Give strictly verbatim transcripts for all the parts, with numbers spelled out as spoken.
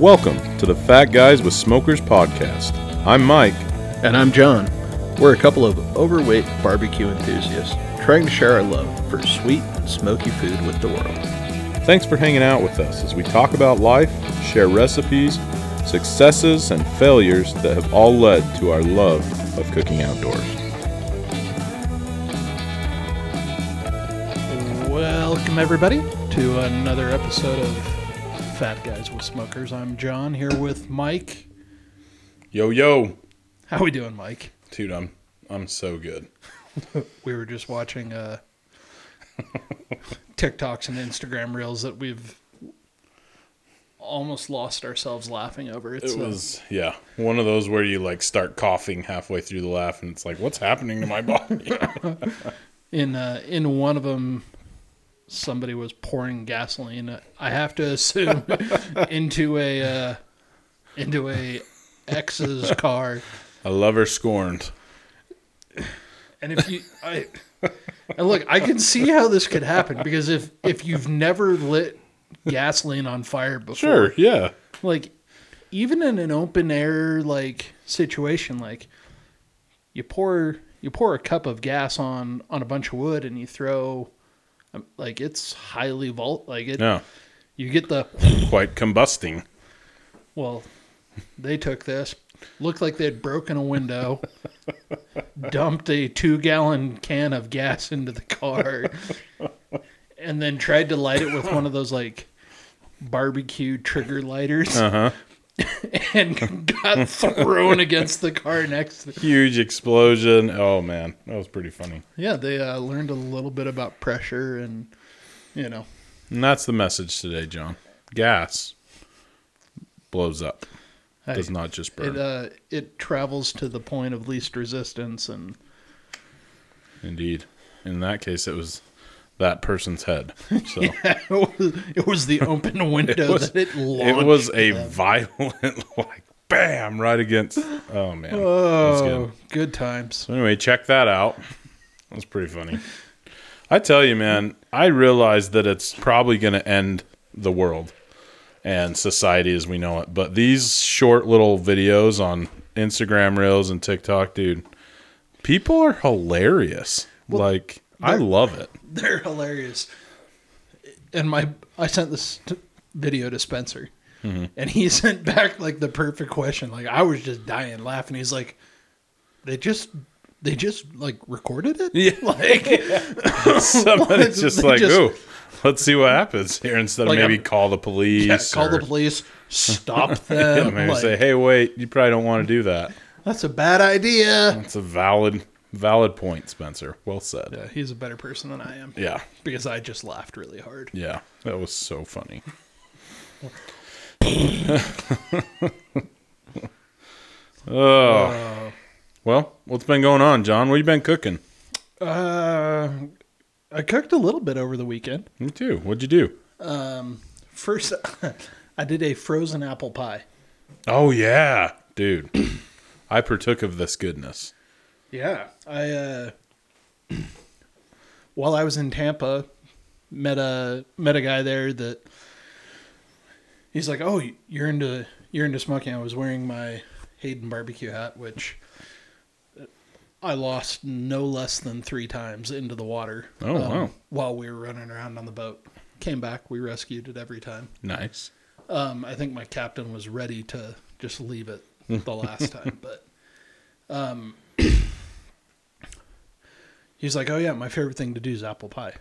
Welcome to the Fat Guys with Smokers podcast. I'm Mike. And I'm John. We're a couple of overweight barbecue enthusiasts trying to share our love for sweet and smoky food with the world. Thanks for hanging out with us as we talk about life, share recipes, successes, and failures that have all led to our love of cooking outdoors. Welcome, everybody, to another episode of Fat Guys with Smokers. I'm John, here with Mike. Yo, yo. How we doing, Mike? Dude, I'm I'm so good. We were just watching uh, TikToks and Instagram reels that we've almost lost ourselves laughing over. It's, it was, uh, yeah, one of those where you like start coughing halfway through the laugh, and it's like, what's happening to my body? in uh, in one of them, somebody was pouring gasoline, I have to assume, into a uh, into a ex's car. A lover scorned. And if you, I, and look, I can see how this could happen because if if you've never lit gasoline on fire before, sure, yeah, like even in an open air like situation, like you pour you pour a cup of gas on on a bunch of wood and you throw. Like it's highly vol like it yeah. You get the quite combusting. Well, they took this, looked like they'd broken a window, dumped a two gallon can of gas into the car, and then tried to light it with one of those like barbecue trigger lighters. Uh-huh. And got thrown against the car next to the huge explosion. Oh man, that was pretty funny. Yeah, they uh, learned a little bit about pressure and, you know. And that's the message today, John. Gas blows up. It does not just burn. It, uh, it travels to the point of least resistance. And indeed. In that case, it was that person's head. So yeah, it, was, it was the open window it was, that it launched. It was a them. violent, like, bam, right against. Oh, man. Oh, good. good times. So anyway, check that out. That was pretty funny. I tell you, man, I realize that it's probably going to end the world and society as we know it. But these short little videos on Instagram Reels and TikTok, dude, people are hilarious. Well, like... They're, I love it. They're hilarious. And my, I sent this t- video to Spencer, mm-hmm. and he sent back like the perfect question. Like I was just dying laughing. He's like, they just, they just like recorded it. Yeah. Like yeah. Somebody's just like, just, ooh, let's see what happens here instead like of maybe I'm, call the police. Yeah, call or, the police. Stop them. Yeah, maybe like, say, hey, wait, you probably don't want to do that. That's a bad idea. That's a valid. Valid point, Spencer. Well said. Yeah, he's a better person than I am. Yeah. Because I just laughed really hard. Yeah, that was so funny. oh. Uh, well, what's been going on, John? What have you been cooking? Uh, I cooked a little bit over the weekend. Me too. What'd you do? Um, First, I did a frozen apple pie. Oh, yeah. Dude, I partook of this goodness. Yeah, I uh, while I was in Tampa, met a met a guy there that he's like, "Oh, you're into you're into smoking." I was wearing my Hayden barbecue hat, which I lost no less than three times into the water. Oh um, wow! While we were running around on the boat, came back, we rescued it every time. Nice. Um, I think my captain was ready to just leave it the last time, but um. He's like, oh, yeah, my favorite thing to do is apple pie.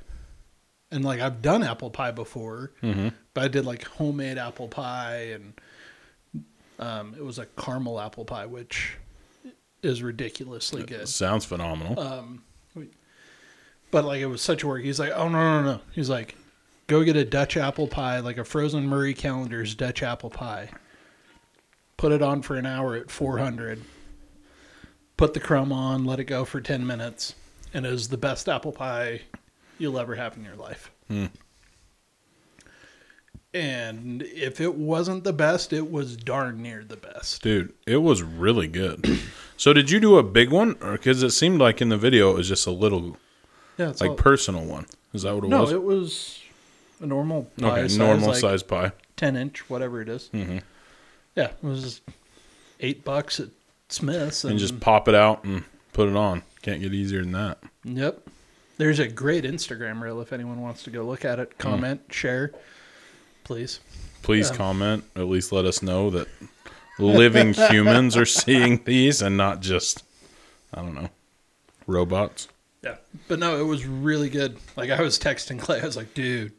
And, like, I've done apple pie before, mm-hmm. but I did, like, homemade apple pie, and um, it was a caramel apple pie, which is ridiculously it good. Sounds phenomenal. Um, but, like, it was such work. He's like, oh, no, no, no. He's like, go get a Dutch apple pie, like a frozen Marie Callender's Dutch apple pie. Put it on for an hour at four hundred. Put the crumb on, let it go for ten minutes. And it was the best apple pie you'll ever have in your life. Mm. And if it wasn't the best, it was darn near the best. Dude, it was really good. So did you do a big one? Or because it seemed like in the video it was just a little, yeah, it's like all, personal one. Is that what it no, was? No, it was a normal pie. Okay, size, normal like size pie. ten inch, whatever it is. Mm-hmm. Yeah, it was just eight bucks at Smith's. And, and just pop it out and put it on. Can't get easier than that. Yep. There's a great Instagram reel if anyone wants to go look at it. Comment, mm. share, please. Please yeah. comment. Or at least let us know that living humans are seeing these and not just, I don't know, robots. Yeah. But no, it was really good. Like, I was texting Clay. I was like, dude,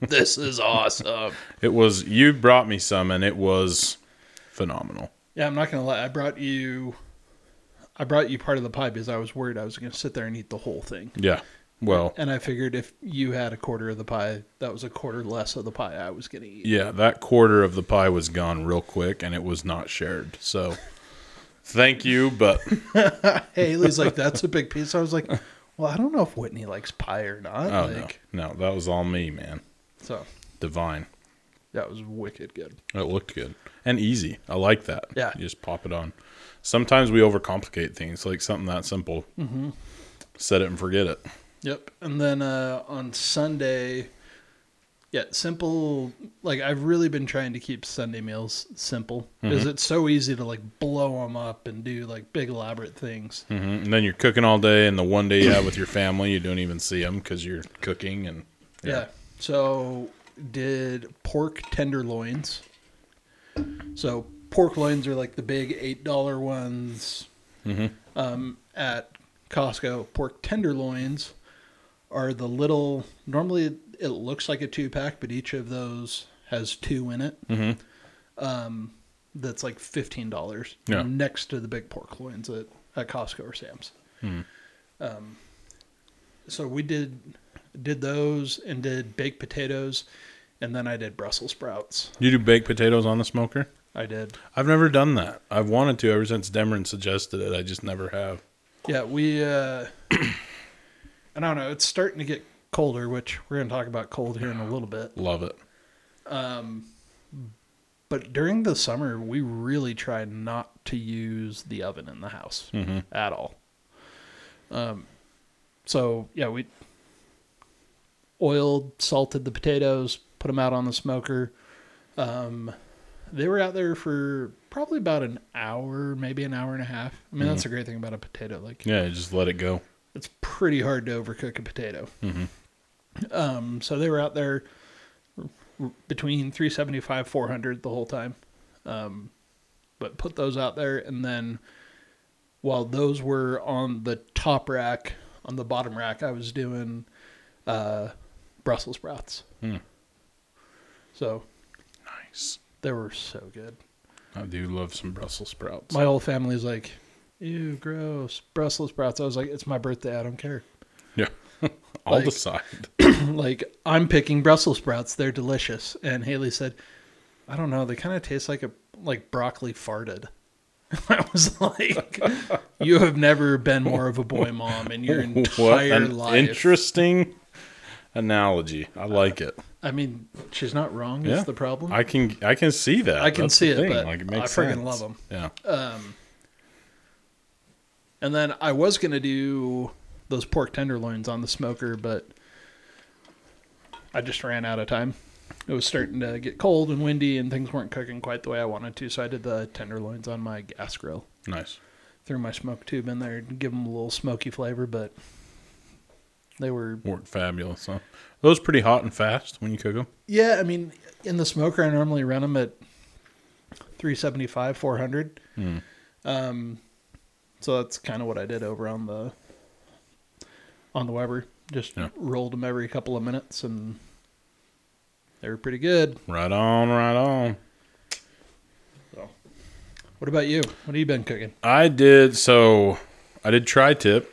this is awesome. It was, you brought me some and it was phenomenal. Yeah, I'm not going to lie. I brought you, I brought you part of the pie because I was worried I was going to sit there and eat the whole thing. Yeah. Well, and I figured if you had a quarter of the pie, that was a quarter less of the pie I was going to eat. Yeah. That quarter of the pie was gone real quick and it was not shared. So thank you. But Haley's like, that's a big piece. I was like, well, I don't know if Whitney likes pie or not. Oh, like, no. no, that was all me, man. So divine. That was wicked good. It looked good and easy. I like that. Yeah. You just pop it on. Sometimes we overcomplicate things, like something that simple. Mm-hmm. Set it and forget it. Yep. And then uh, on Sunday, yeah, simple. Like, I've really been trying to keep Sunday meals simple because mm-hmm. it's so easy to, like, blow them up and do, like, big elaborate things. Mm-hmm. And then you're cooking all day, and the one day you have with your family, you don't even see them because you're cooking. And yeah. yeah. So did pork tenderloins. So pork loins are like the big eight dollar ones mm-hmm. um, at Costco. Pork tenderloins are the little, normally it looks like a two pack, but each of those has two in it. Mm-hmm. Um, that's like fifteen dollars yeah. next to the big pork loins at, at Costco or Sam's. Mm-hmm. Um, so we did, did those and did baked potatoes. And then I did Brussels sprouts. You do baked potatoes on the smoker? I did. I've never done that. I've wanted to ever since Demeron suggested it. I just never have. Yeah, we, uh, I don't know, it's starting to get colder, which we're going to talk about cold here in a little bit. Love it. Um, but during the summer, we really try not to use the oven in the house mm-hmm. at all. Um, so, yeah, we oiled, salted the potatoes, put them out on the smoker. Um... They were out there for probably about an hour, maybe an hour and a half. I mean, mm-hmm. that's the great thing about a potato. Like, yeah, you just let it go. It's pretty hard to overcook a potato. Mm-hmm. Um, so they were out there between three seventy-five, four hundred the whole time. Um, but put those out there. And then while those were on the top rack, on the bottom rack, I was doing uh, Brussels sprouts. Mm. So nice. They were so good. I do love some Brussels sprouts. My whole family's like, ew, gross, Brussels sprouts. I was like, it's my birthday. I don't care. Yeah. I'll like, decide. Like, I'm picking Brussels sprouts. They're delicious. And Haley said, I don't know. They kind of taste like a like broccoli farted. I was like, you have never been more of a boy mom in your entire what an life. Interesting analogy. I like it. I mean, she's not wrong is yeah. the problem. I can I can see that. I can That's see it, but like, it I friggin' love them. Yeah. Um, and then I was going to do those pork tenderloins on the smoker, but I just ran out of time. It was starting to get cold and windy, and things weren't cooking quite the way I wanted to, so I did the tenderloins on my gas grill. Nice. Threw my smoke tube in there to give them a little smoky flavor, but they were... weren't fabulous, huh? Those pretty hot and fast when you cook them? Yeah, I mean, in the smoker, I normally run them at three seventy-five, four hundred. Mm. Um, so that's kind of what I did over on the on the Weber. Just yeah. rolled them every couple of minutes, and they were pretty good. Right on, right on. So, what about you? What have you been cooking? I did, so I did tri-tip.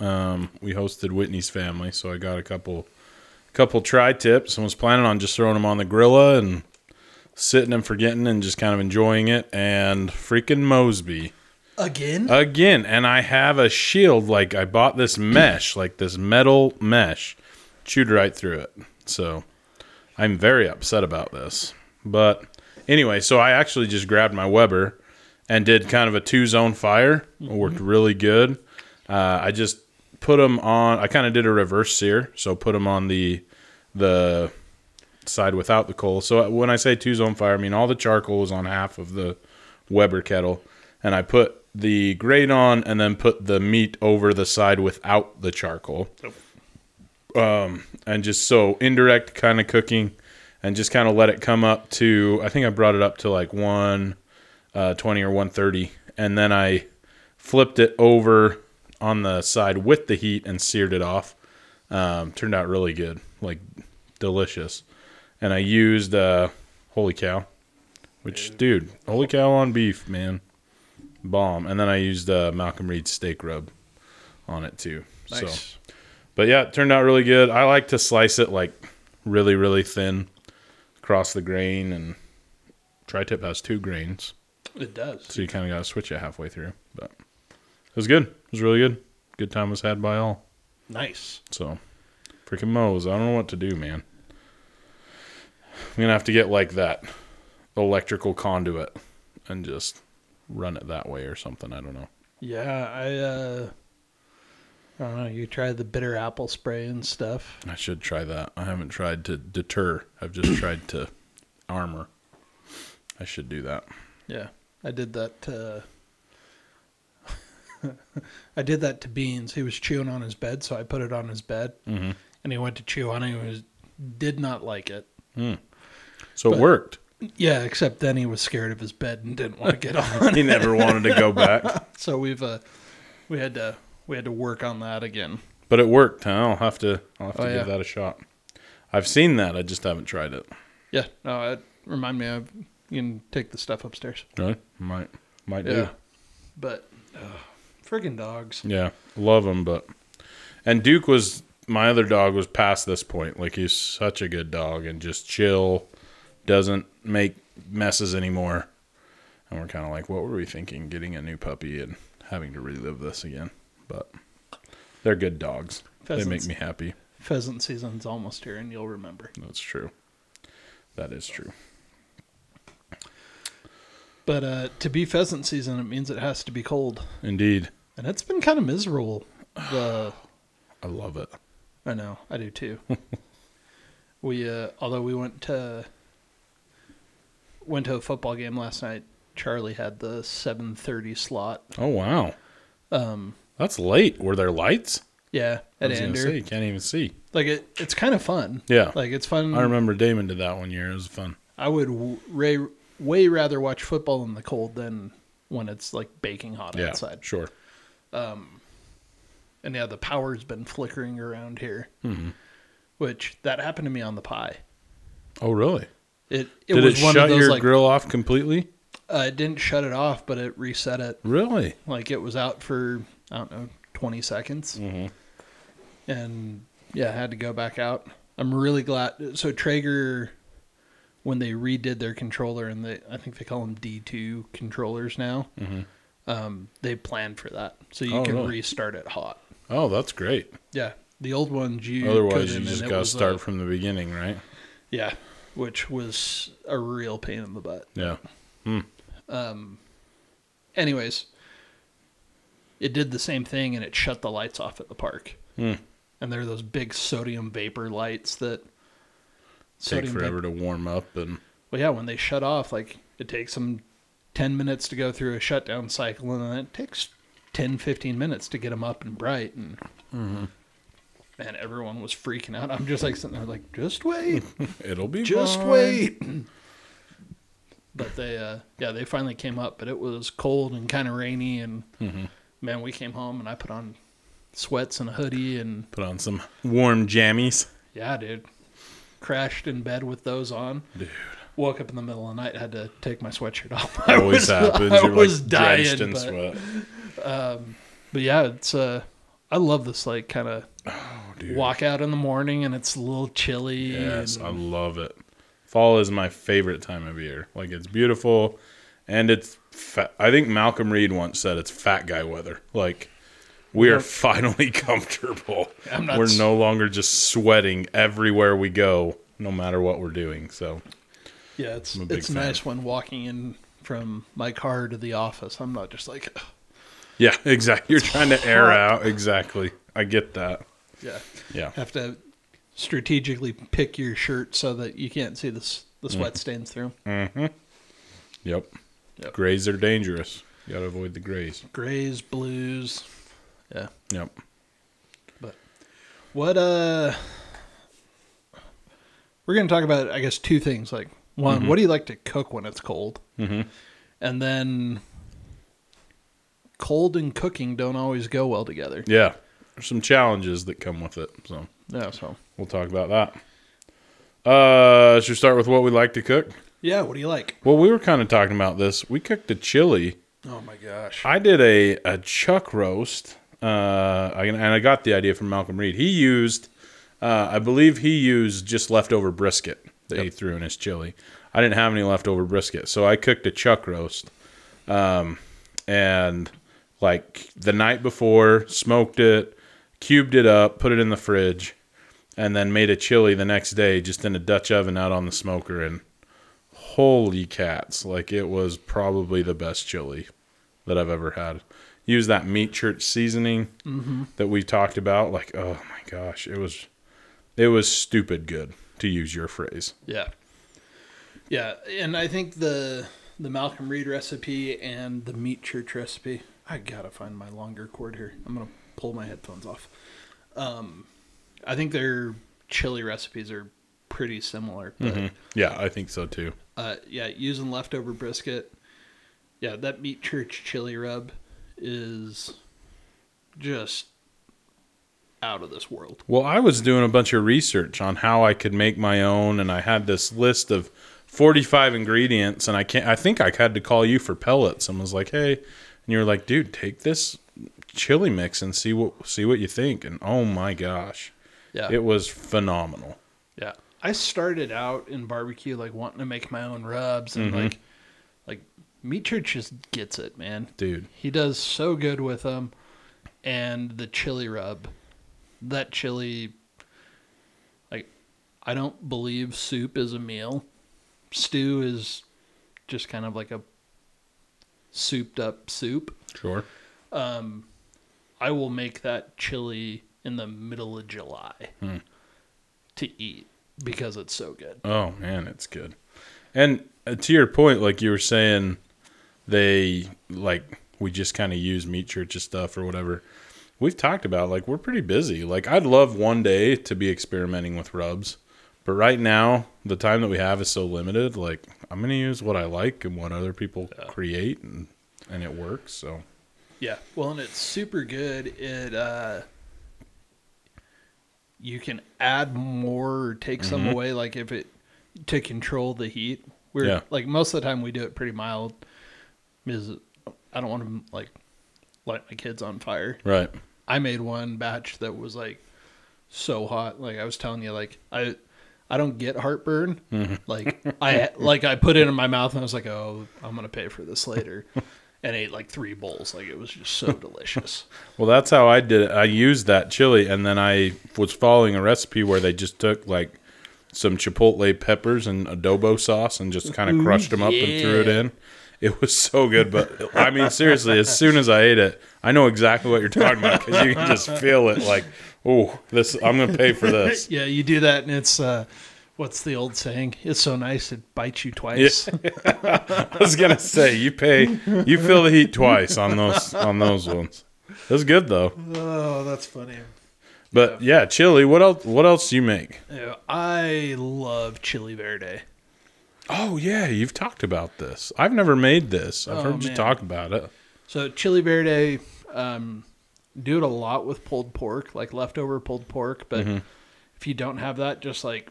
Um, we hosted Whitney's family, so I got a couple... couple tri-tips and was planning on just throwing them on the grilla and sitting and forgetting and just kind of enjoying it. And freaking Mosby. Again? Again. And I have a shield. Like, I bought this mesh, like this metal mesh. Chewed right through it. So, I'm very upset about this. But, anyway, so I actually just grabbed my Weber and did kind of a two-zone fire. It worked really good. Uh, I just... put them on. I kind of did a reverse sear, so put them on the the side without the coal. So when I say two-zone fire, I mean all the charcoal was on half of the Weber kettle, and I put the grate on and then put the meat over the side without the charcoal. Oh. Um, and just so indirect kind of cooking, and just kind of let it come up to, I think I brought it up to like one twenty or one thirty, and then I flipped it over on the side with the heat and seared it off. Um, turned out really good, like delicious. And I used uh, Holy Cow, which, man. dude, Holy Cow on beef, man. Bomb. And then I used uh, Malcolm Reed steak rub on it too. Nice. So, but yeah, it turned out really good. I like to slice it like really, really thin across the grain, and tri-tip has two grains. It does. So you kind of got to switch it halfway through. But it was good. It was really good. Good time was had by all. Nice. So, freaking Moe's. I don't know what to do, man. I'm going to have to get like that electrical conduit and just run it that way or something. I don't know. Yeah, I, uh, I don't know. You try the bitter apple spray and stuff. I should try that. I haven't tried to deter. I've just tried to armor. I should do that. Yeah, I did that. Uh... I did that to Beans. He was chewing on his bed, so I put it on his bed, mm-hmm. and he went to chew on it. He was, did not like it. Mm. So but, it worked. Yeah, except then he was scared of his bed and didn't want to get on. He never wanted to go back. So we've uh, we had to we had to work on that again. But it worked. Huh? I'll have to I'll have to oh, give yeah. that a shot. I've seen that. I just haven't tried it. Yeah. No. It remind me of you can take the stuff upstairs. Really? Might might yeah. do. But. Uh, Friggin' dogs. Yeah, love them, but... And Duke was... My other dog was past this point. Like, he's such a good dog and just chill, doesn't make messes anymore. And we're kind of like, what were we thinking? Getting a new puppy and having to relive this again. But they're good dogs. Pheasants. They make me happy. Pheasant season's almost here, and you'll remember. That's true. That is true. But uh, to be pheasant season, it means it has to be cold. Indeed. And it's been kind of miserable. The... I love it. I know. I do too. we, uh, although we went to went to a football game last night. Charlie had the seven thirty slot. Oh wow. Um, that's late. Were there lights? Yeah, at Andrew. You can't even see. Like it, it's kind of fun. Yeah, like it's fun. I remember Damon did that one year. It was fun. I would w- Ray. way rather watch football in the cold than when it's like baking hot yeah, outside. Sure. Um, and yeah, the power's been flickering around here, mm-hmm. which that happened to me on the pie. Oh, really? It, it Did was it one shut of those, your like, grill off completely? Uh, it didn't shut it off, but it reset it. Really? Like it was out for, I don't know, twenty seconds. Mm-hmm. And yeah, I had to go back out. I'm really glad. So Traeger... When they redid their controller, and they, I think they call them D two controllers now, mm-hmm. um, they planned for that. So you oh, can really? restart it hot. Oh, that's great. Yeah. The old ones you Otherwise, you just got to start a, from the beginning, right? Yeah. Which was a real pain in the butt. Yeah. Hmm. Um. Anyways, it did the same thing, and it shut the lights off at the park. Hmm. And there are those big sodium vapor lights that... Take forever to warm up. And well, yeah, when they shut off, like it takes them ten minutes to go through a shutdown cycle, and then it takes ten, fifteen minutes to get them up and bright. And mm-hmm. man, everyone was freaking out. I'm just like sitting there like, just wait. It'll be just fine. wait. But they, uh, yeah, they finally came up, but it was cold and kind of rainy. And mm-hmm. man, we came home and I put on sweats and a hoodie and put on some warm jammies. Yeah, dude. Crashed in bed with those on. Dude. Woke up in the middle of the night, had to take my sweatshirt off. It always was, happens. I You're was like dying. In but, sweat. Um, but yeah, it's uh, I love this like kind of oh, walk out in the morning and it's a little chilly. Yes, and... I love it. Fall is my favorite time of year. Like it's beautiful and it's fat. I think Malcolm Reed once said it's fat guy weather. Like we are finally comfortable. I'm not we're s- no longer just sweating everywhere we go, no matter what we're doing. So, yeah, it's it's fan. nice when walking in from my car to the office. I'm not just like, ugh. Yeah, exactly. You're it's trying hot. to air out. Exactly. I get that. Yeah, yeah. Have to strategically pick your shirt so that you can't see the, the sweat stains through. Mm-hmm. Yep. Yep. Grays are dangerous. You got to avoid the grays. Grays, blues. Yeah. Yep. But what, uh, we're going to talk about, I guess, two things. Like, one, mm-hmm. what do you like to cook when it's cold? Mm-hmm. And then cold and cooking don't always go well together. Yeah. There's some challenges that come with it. So, yeah, so we'll talk about that. Uh, should we start with what we like to cook? Yeah, what do you like? Well, we were kind of talking about this. We cooked a chili. Oh, my gosh. I did a, a chuck roast, uh, and I got the idea from Malcolm Reed. He used, uh, I believe he used just leftover brisket that yep. he threw in his chili. I didn't have any leftover brisket, so I cooked a chuck roast. Um, and, like, the night before, smoked it, cubed it up, put it in the fridge, and then made a chili the next day just in a Dutch oven out on the smoker, and... holy cats. Like, it was probably the best chili that I've ever had. Use that Meat Church seasoning mm-hmm. that we talked about. Like, oh my gosh, it was, it was stupid good, to use your phrase. Yeah. Yeah. And I think the, the Malcolm Reed recipe and the Meat Church recipe, I gotta find my longer cord here. I'm going to pull my headphones off. Um, I think their chili recipes are pretty similar. But, mm-hmm. yeah, I think so too. Uh, yeah, using leftover brisket. Yeah, that Meat Church chili rub is just out of this world. Well, I was doing a bunch of research on how I could make my own, and I had this list of forty-five ingredients, and I can't. I think I had to call you for pellets, and was like, "Hey," and you were like, "Dude, take this chili mix and see what see what you think." And oh my gosh, yeah, it was phenomenal. Yeah. I started out in barbecue, like, wanting to make my own rubs, and mm-hmm. like, like Meat Church just gets it, man. Dude, he does so good with them. And the chili rub, that chili, like, I don't believe soup is a meal. Stew is just kind of like a souped up soup. Sure. Um, I will make that chili in the middle of July mm. to eat. Because it's so good. Oh, man, it's good. And to your point, like you were saying, they, like, we just kind of use Meat Church stuff or whatever. We've talked about, like, we're pretty busy. Like, I'd love one day to be experimenting with rubs. But right now, the time that we have is so limited. Like, I'm going to use what I like and what other people yeah. create, and, and it works. So, yeah. Well, and it's super good. It, uh... you can add more or take mm-hmm. some away, like if it to control the heat. We're yeah. like, most of the time we do it pretty mild because I don't want to like light my kids on fire. Right. I made one batch that was like so hot. Like I was telling you, like I I don't get heartburn. Mm-hmm. Like I like I put it in my mouth and I was like, oh, I'm gonna pay for this later. And ate like three bowls. Like, it was just so delicious. Well, that's how I did it. I used that chili, and then I was following a recipe where they just took like some chipotle peppers and adobo sauce and just kind of crushed them up yeah. and threw it in. It was so good. But I mean, seriously, as soon as I ate it, I know exactly what you're talking about, because you can just feel it. Like, oh, this, I'm going to pay for this. Yeah, you do that, and it's, uh, what's the old saying? It's so nice it bites you twice. Yeah. I was gonna say you pay, you feel the heat twice on those on those ones. That's good though. Oh, that's funny. But yeah, yeah chili. What else? What else do you make? Yeah, I love chili verde. Oh yeah, you've talked about this. I've never made this. I've oh, heard man. you talk about it. So chili verde, um, do it a lot with pulled pork, like leftover pulled pork. But mm-hmm. if you don't have that, just like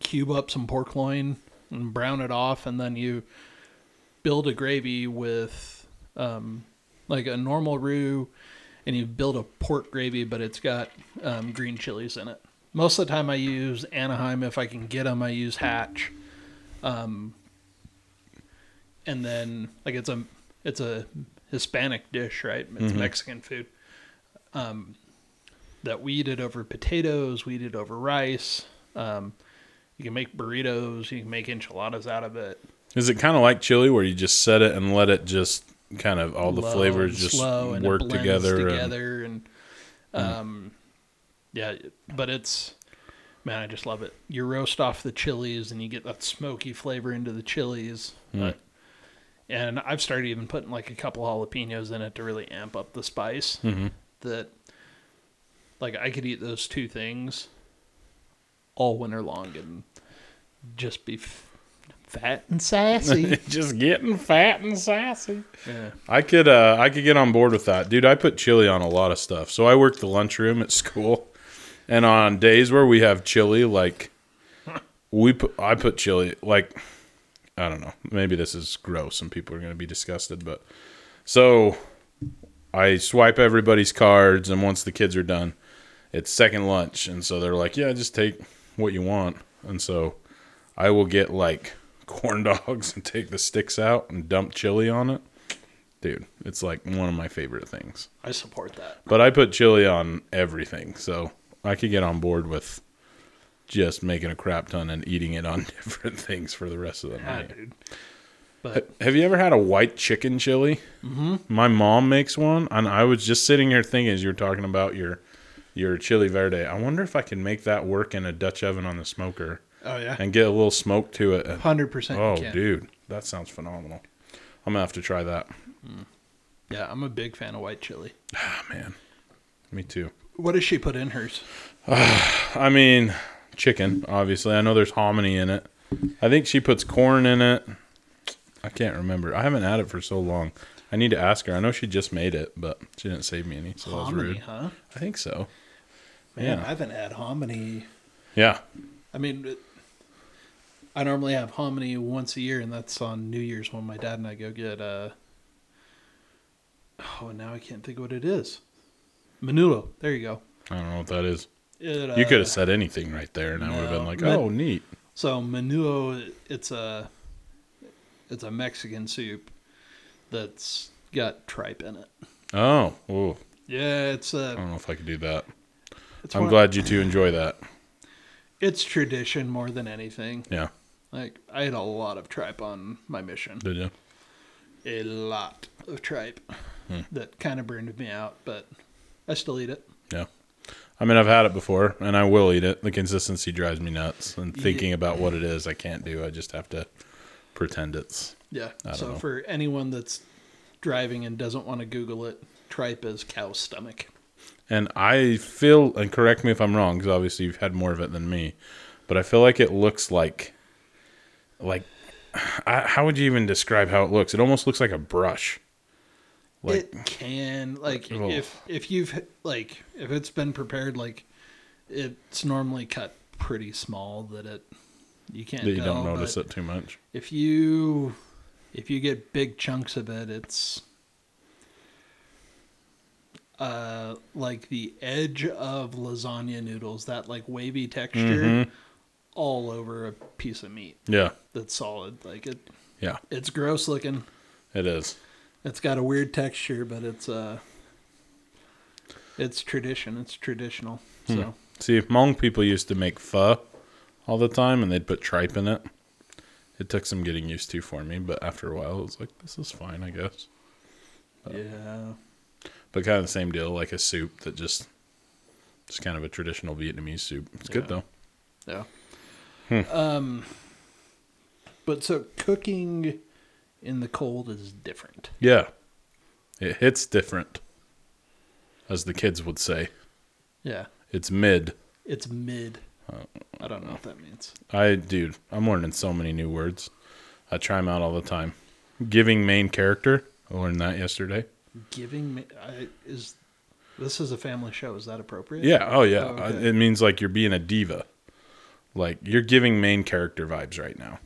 cube up some pork loin and brown it off, and then you build a gravy with um, like a normal roux, and you build a pork gravy, but it's got um, green chilies in it. Most of the time I use Anaheim. If I can get them, I use Hatch. Um, and then like it's a, it's a Hispanic dish, right? It's mm-hmm. Mexican food um, that we eat it over potatoes. We eat it over rice. Um, You can make burritos. You can make enchiladas out of it. Is it kind of like chili, where you just set it and let it just kind of all the Low flavors just slow and work it together? together and, and um, mm. Yeah, but it's, man, I just love it. You roast off the chilies and you get that smoky flavor into the chilies. Mm. And I've started even putting like a couple jalapenos in it to really amp up the spice. Mm-hmm. That, like, I could eat those two things all winter long and just be f- fat and sassy. Just getting fat and sassy. Yeah. I could uh, I could get on board with that. Dude, I put chili on a lot of stuff. So I worked the lunchroom at school. And on days where we have chili, like, we put, I put chili, like, I don't know. Maybe this is gross and people are going to be disgusted. But so I swipe everybody's cards. And once the kids are done, it's second lunch. And so they're like, yeah, just take what you want. And so I will get, like, corn dogs and take the sticks out and dump chili on it. Dude, it's, like, one of my favorite things. I support that. But I put chili on everything, so I could get on board with just making a crap ton and eating it on different things for the rest of the yeah, night. Dude. But have you ever had a white chicken chili? Mm-hmm. My mom makes one, and I was just sitting here thinking as you were talking about your your chili verde, I wonder if I can make that work in a Dutch oven on the smoker. Oh, yeah. And get a little smoke to it. one hundred percent Oh, can. Dude, that sounds phenomenal. I'm going to have to try that. Mm. Yeah, I'm a big fan of white chili. Ah, man. Me too. What does she put in hers? Uh, I mean, chicken, obviously. I know there's hominy in it. I think she puts corn in it. I can't remember. I haven't had it for so long. I need to ask her. I know she just made it, but she didn't save me any, so hominy, that was rude. Huh? I think so. Man, yeah. I haven't had hominy. Yeah. I mean, I normally have hominy once a year, and that's on New Year's when my dad and I go get, uh, oh, now I can't think of what it is. Menudo. There you go. I don't know what that is. It, uh, you could have said anything right there, and no, I would have been like, "Oh, men- neat." So menudo, it's a it's a Mexican soup that's got tripe in it. Oh, ooh. Yeah, it's. A, I don't know if I could do that. I'm glad of, you two enjoy that. It's tradition more than anything. Yeah. Like I had a lot of tripe on my mission. Did you? A lot of tripe hmm. that kind of burned me out, but I still eat it. Yeah. I mean, I've had it before, and I will eat it. The consistency drives me nuts. And thinking yeah. about what it is, I can't do. I just have to pretend it's... Yeah. So know. For anyone that's driving and doesn't want to Google it, tripe is cow stomach. And I feel, and correct me if I'm wrong, because obviously you've had more of it than me, but I feel like it looks like... like, I, how would you even describe how it looks? It almost looks like a brush. Like, it can, like, oh. if if you've, like, if it's been prepared, like, it's normally cut pretty small that it, you can't that you tell, don't notice it too much. If you, if you get big chunks of it, it's, uh, like the edge of lasagna noodles, that, like, wavy texture mm-hmm. all over a piece of meat. Yeah. That's solid. Like, it, yeah. It's gross looking. It is. It's got a weird texture, but it's uh, it's tradition. It's traditional. So hmm. See, Hmong people used to make pho all the time, and they'd put tripe in it. It took some getting used to for me, but after a while, it was like, this is fine, I guess. But, yeah. But kind of the same deal, like a soup that just, just kind of a traditional Vietnamese soup. It's yeah. good, though. Yeah. Hmm. Um. But so cooking... in the cold is different. Yeah. It hits different. As the kids would say. Yeah. It's mid. It's mid. Uh, I don't know what that means. I, dude, I'm learning so many new words. I try them out all the time. Giving main character. I learned that yesterday. Giving, I, is, this is a family show. Is that appropriate? Yeah. Oh, yeah. Oh, okay. I, it means like you're being a diva. Like you're giving main character vibes right now.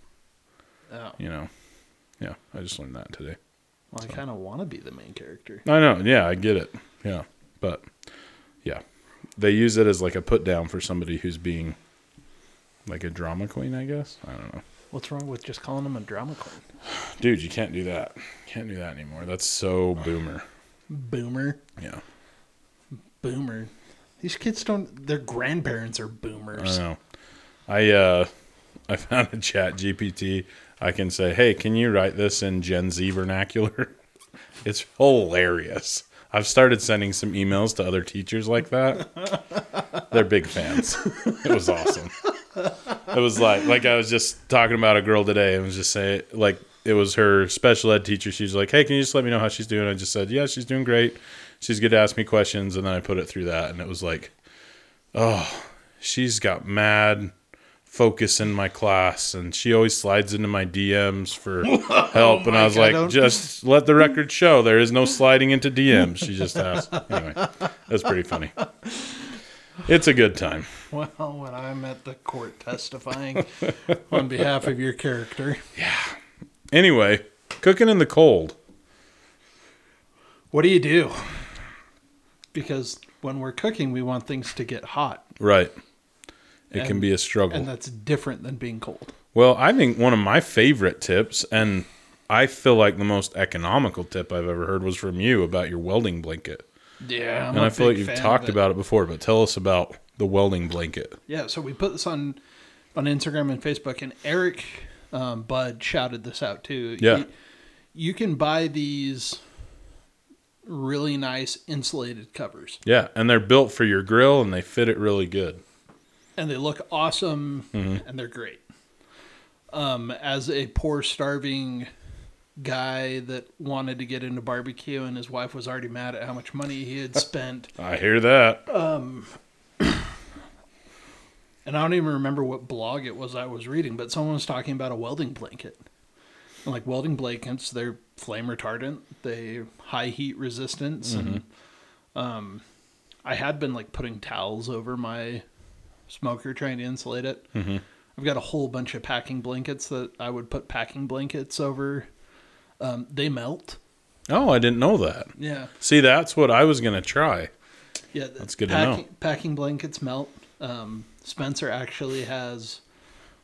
Oh. You know? Yeah, I just learned that today. Well, I so. kind of want to be the main character. I know. Yeah, I get it. Yeah. But, yeah. They use it as like a put-down for somebody who's being like a drama queen, I guess. I don't know. What's wrong with just calling them a drama queen? Dude, you can't do that. Can't do that anymore. That's so boomer. Boomer? Yeah. Boomer. These kids don't... Their grandparents are boomers. I know. I, uh, I found a ChatGPT... I can say, hey, can you write this in Gen Z vernacular? It's hilarious. I've started sending some emails to other teachers like that. They're big fans. It was awesome. It was like, like I was just talking about a girl today and was just saying, like, it was her special ed teacher. She's like, hey, can you just let me know how she's doing? I just said, yeah, she's doing great. She's good to ask me questions. And then I put it through that. And it was like, oh, she's got mad focus in my class. And she always slides into my D Ms for help. Oh, and I was God, like, I just let the record show. There is no sliding into D Ms. She just asked. Anyway, that's pretty funny. It's a good time. Well, when I'm at the court testifying on behalf of your character. Yeah. Anyway, cooking in the cold. What do you do? Because when we're cooking, we want things to get hot. Right. It and, can be a struggle. And that's different than being cold. Well, I think one of my favorite tips, and I feel like the most economical tip I've ever heard, was from you about your welding blanket. Yeah. I'm and I feel like you've talked about it before, but tell us about the welding blanket. Yeah. So we put this on, on Instagram and Facebook, and Eric... Um, Bud shouted this out too. Yeah. You, you can buy these really nice insulated covers. Yeah. And they're built for your grill and they fit it really good. And they look awesome mm-hmm. and they're great. Um, as a poor starving guy that wanted to get into barbecue and his wife was already mad at how much money he had spent. I hear that. Um, And I don't even remember what blog it was I was reading, but someone was talking about a welding blanket. And like welding blankets, they're flame retardant. They high heat resistance. Mm-hmm. And um, I had been like putting towels over my smoker trying to insulate it. Mm-hmm. I've got a whole bunch of packing blankets that I would put packing blankets over. Um, they melt. Oh, I didn't know that. Yeah. See, that's what I was going to try. Yeah. That's good pack- to know. Packing blankets melt. Um, Spencer actually has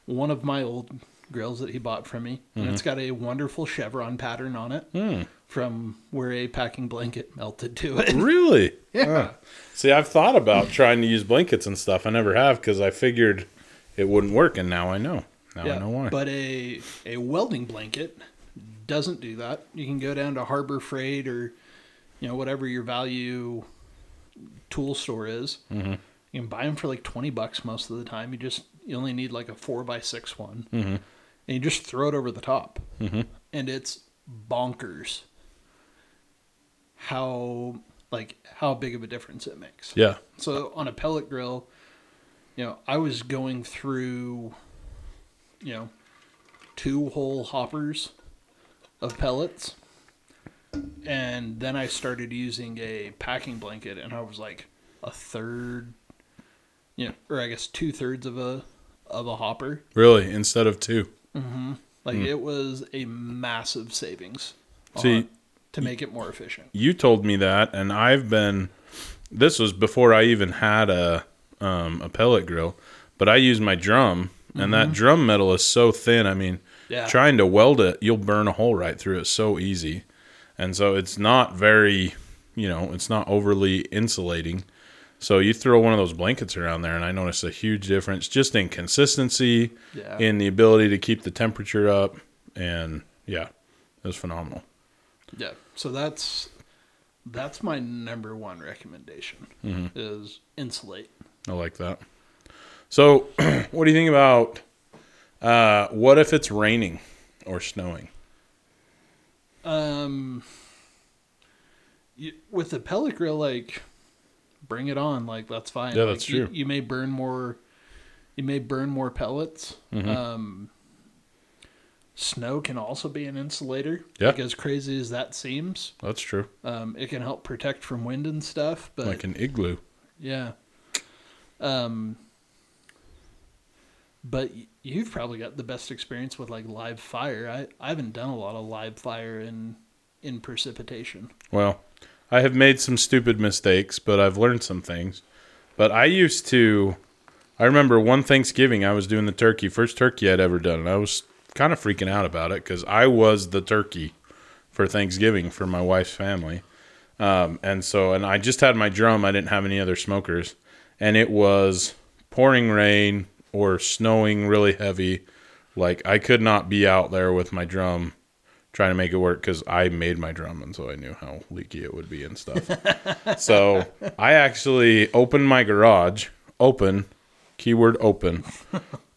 one of my old grills that he bought from me, and mm-hmm. it's got a wonderful chevron pattern on it mm. from where a packing blanket melted to it. Really? Yeah. Uh, see, I've thought about trying to use blankets and stuff. I never have because I figured it wouldn't work, and now I know. Now yeah, I know why. But a, a welding blanket doesn't do that. You can go down to Harbor Freight or you know whatever your value tool store is. Mm-hmm. You can buy them for like twenty bucks most of the time. You just, you only need like a four by six one mm-hmm. and you just throw it over the top mm-hmm. and it's bonkers how, like how big of a difference it makes. Yeah. So on a pellet grill, you know, I was going through, you know, two whole hoppers of pellets. And then I started using a packing blanket and I was like a third Yeah, or I guess two thirds of a of a hopper. Really, instead of two. Mm-hmm. Like mm. it was a massive savings. See, to make it more efficient. You told me that, and I've been. This was before I even had a um, a pellet grill, but I used my drum, and mm-hmm. that drum metal is so thin. I mean, yeah. trying to weld it, you'll burn a hole right through it so easy, and so it's not very, you know, it's not overly insulating. So you throw one of those blankets around there, and I noticed a huge difference just in consistency, yeah. in the ability to keep the temperature up, and yeah, it was phenomenal. Yeah, so that's that's my number one recommendation mm-hmm. is insulate. I like that. So what do you think about uh, what if it's raining or snowing? Um, you, with the pellet grill, like... Bring it on, like that's fine. Yeah, like, that's true. You, you may burn more, you may burn more pellets. Mm-hmm. Um, snow can also be an insulator. Yeah, like, as crazy as that seems, that's true. Um, it can help protect from wind and stuff, but like an igloo. Yeah. Um, but you've probably got the best experience with like live fire. I I haven't done a lot of live fire in in precipitation. Well. I have made some stupid mistakes, but I've learned some things. But I used to, I remember one Thanksgiving I was doing the turkey, first turkey I'd ever done. And I was kind of freaking out about it because I was the turkey for Thanksgiving for my wife's family. Um, and so, and I just had my drum. I didn't have any other smokers. And it was pouring rain or snowing really heavy. Like I could not be out there with my drum trying to make it work because I made my drum and so I knew how leaky it would be and stuff. So I actually opened my garage, open, keyword open,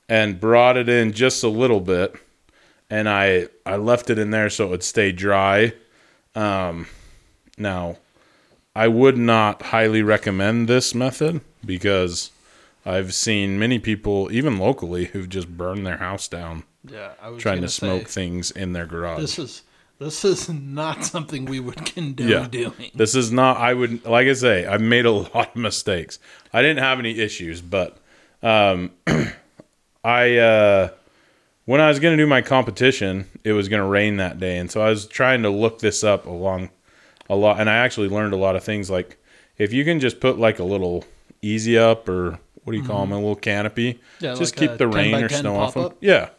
and brought it in just a little bit, and I I left it in there so it would stay dry. Um, now, I would not highly recommend this method because I've seen many people, even locally, who've just burned their house down. Yeah, I was trying to smoke say, things in their garage. This is this is not something we would condone yeah. doing. This is not. I would like I say. I've made a lot of mistakes. I didn't have any issues, but um, I uh, when I was going to do my competition, it was going to rain that day, and so I was trying to look this up along a lot, and I actually learned a lot of things. Like if you can just put like a little easy up or what do you mm-hmm. call them, a little canopy, yeah, just like keep the rain or snow off them. Yeah.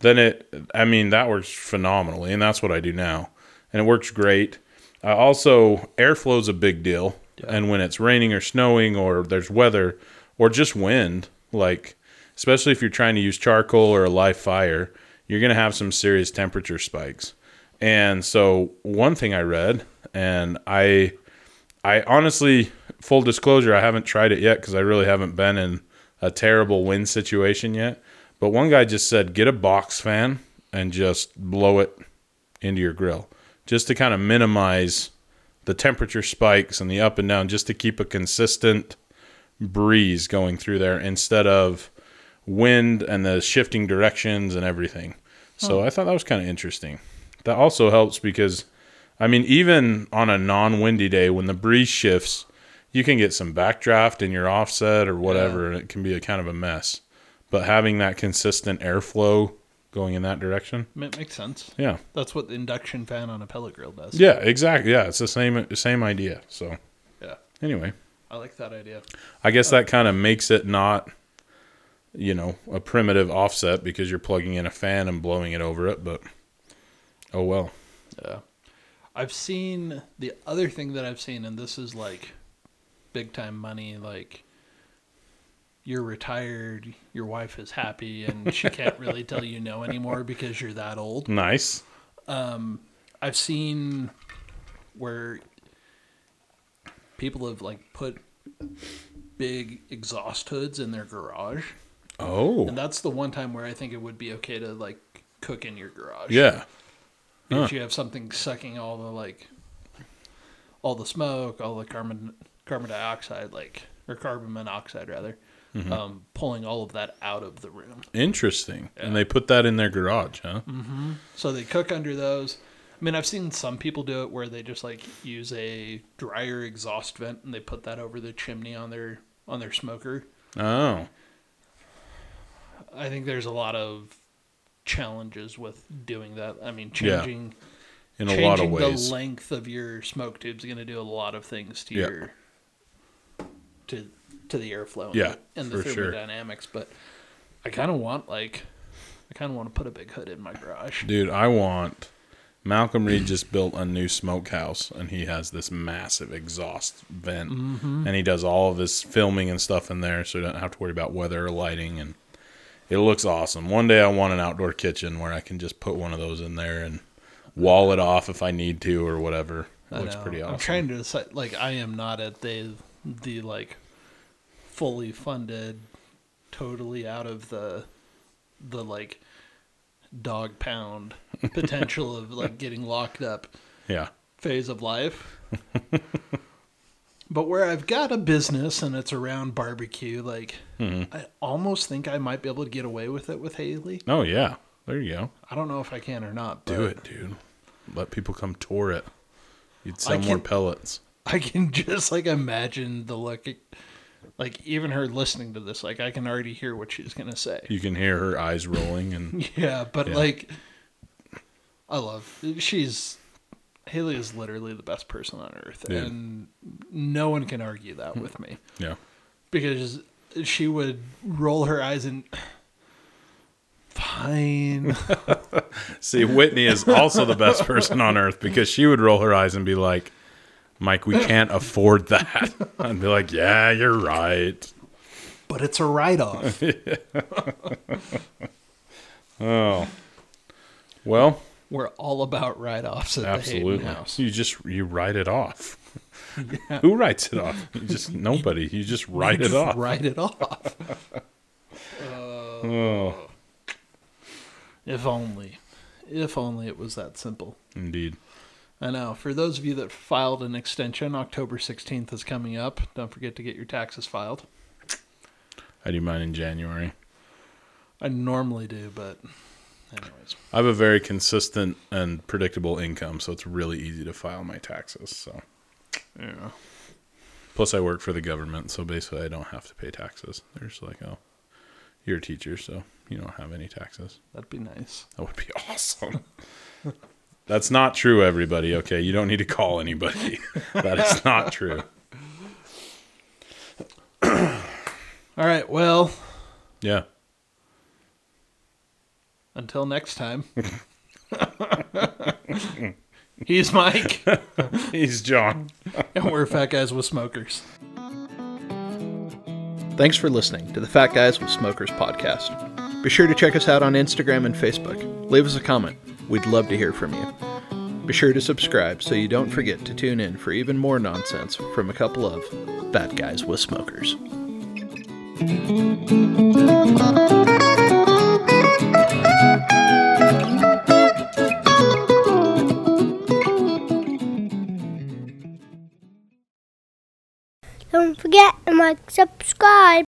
Then it, I mean, that works phenomenally, and that's what I do now, and it works great. Uh, also, airflow is a big deal, yeah. and when it's raining or snowing or there's weather or just wind, like especially if you're trying to use charcoal or a live fire, you're going to have some serious temperature spikes. And so one thing I read, and I, I honestly, full disclosure, I haven't tried it yet because I really haven't been in a terrible wind situation yet. But one guy just said, get a box fan and just blow it into your grill just to kind of minimize the temperature spikes and the up and down, just to keep a consistent breeze going through there instead of wind and the shifting directions and everything. Huh. So I thought that was kind of interesting. That also helps because, I mean, even on a non-windy day when the breeze shifts, you can get some backdraft in your offset or whatever, yeah. and it can be a kind of a mess. But having that consistent airflow going in that direction. It makes sense. Yeah. That's what the induction fan on a pellet grill does. Yeah, exactly. Yeah, it's the same same idea. So, yeah. Anyway. I like that idea. I guess oh. that kind of makes it not, you know, a primitive offset because you're plugging in a fan and blowing it over it. But, oh well. Yeah. I've seen the other thing that I've seen, and this is like big time money, like... You're retired, your wife is happy, and she can't really tell you no anymore because you're that old. Nice. Um, I've seen where people have, like, put big exhaust hoods in their garage. Oh. And that's the one time where I think it would be okay to, like, cook in your garage. Yeah. Because huh. you have something sucking all the, like, all the smoke, all the carbon carbon dioxide, like, or carbon monoxide, rather. Mm-hmm. Um, pulling all of that out of the room. Interesting. Yeah. And they put that in their garage, huh? Mm-hmm. So they cook under those. I mean, I've seen some people do it where they just like use a dryer exhaust vent and they put that over the chimney on their on their smoker. Oh. I think there's a lot of challenges with doing that. I mean, changing yeah. in a lot of ways. The length of your smoke tube is going to do a lot of things to yeah. your to. to the airflow yeah, and the thermodynamics, sure. but I kind of want like, I kind of want to put a big hood in my garage. Dude, I want, Malcolm Reed just built a new smokehouse and he has this massive exhaust vent mm-hmm. and he does all of his filming and stuff in there so you don't have to worry about weather or lighting, and it looks awesome. One day I want an outdoor kitchen where I can just put one of those in there and wall it off if I need to or whatever. It I looks know. pretty awesome. I'm trying to decide, like I am not at the, the like, fully funded, totally out of the, the like, dog pound potential of like getting locked up yeah. phase of life. But where I've got a business and it's around barbecue, like mm-hmm. I almost think I might be able to get away with it with Haley. Oh yeah, there you go. I don't know if I can or not. But do it, dude. Let people come tour it. You'd sell I more can, pellets. I can just like imagine the look. At, Like, even her listening to this, like, I can already hear what she's going to say. You can hear her eyes rolling. and Yeah, but, yeah. like, I love, she's, Haley is literally the best person on earth. Yeah. And no one can argue that with me. Yeah. Because she would roll her eyes and, fine. See, Whitney is also the best person on earth because she would roll her eyes and be like, Mike, we can't afford that. I'd be like, yeah, you're right. But it's a write-off. Oh. Well, we're all about write-offs at Absolutely. the Hayden house. You just you write it off. Yeah. Who writes it off? You just nobody. You just write you it just off. Write it off. uh, oh. If only, if only it was that simple. Indeed. I know. For those of you that filed an extension, October sixteenth is coming up. Don't forget to get your taxes filed. I do mine in January. I normally do, but anyways. I have a very consistent and predictable income, so it's really easy to file my taxes. So, yeah. Plus, I work for the government, so basically I don't have to pay taxes. They're just like, oh, you're a teacher, so you don't have any taxes. That'd be nice. That would be awesome. That's not true, everybody, okay? You don't need to call anybody. That is not true. All right, well. Yeah. Until next time. He's Mike. He's John. And we're Fat Guys with Smokers. Thanks for listening to the Fat Guys with Smokers podcast. Be sure to check us out on Instagram and Facebook. Leave us a comment. We'd love to hear from you. Be sure to subscribe so you don't forget to tune in for even more nonsense from a couple of Fat Guys with Smokers. Don't forget to like, subscribe.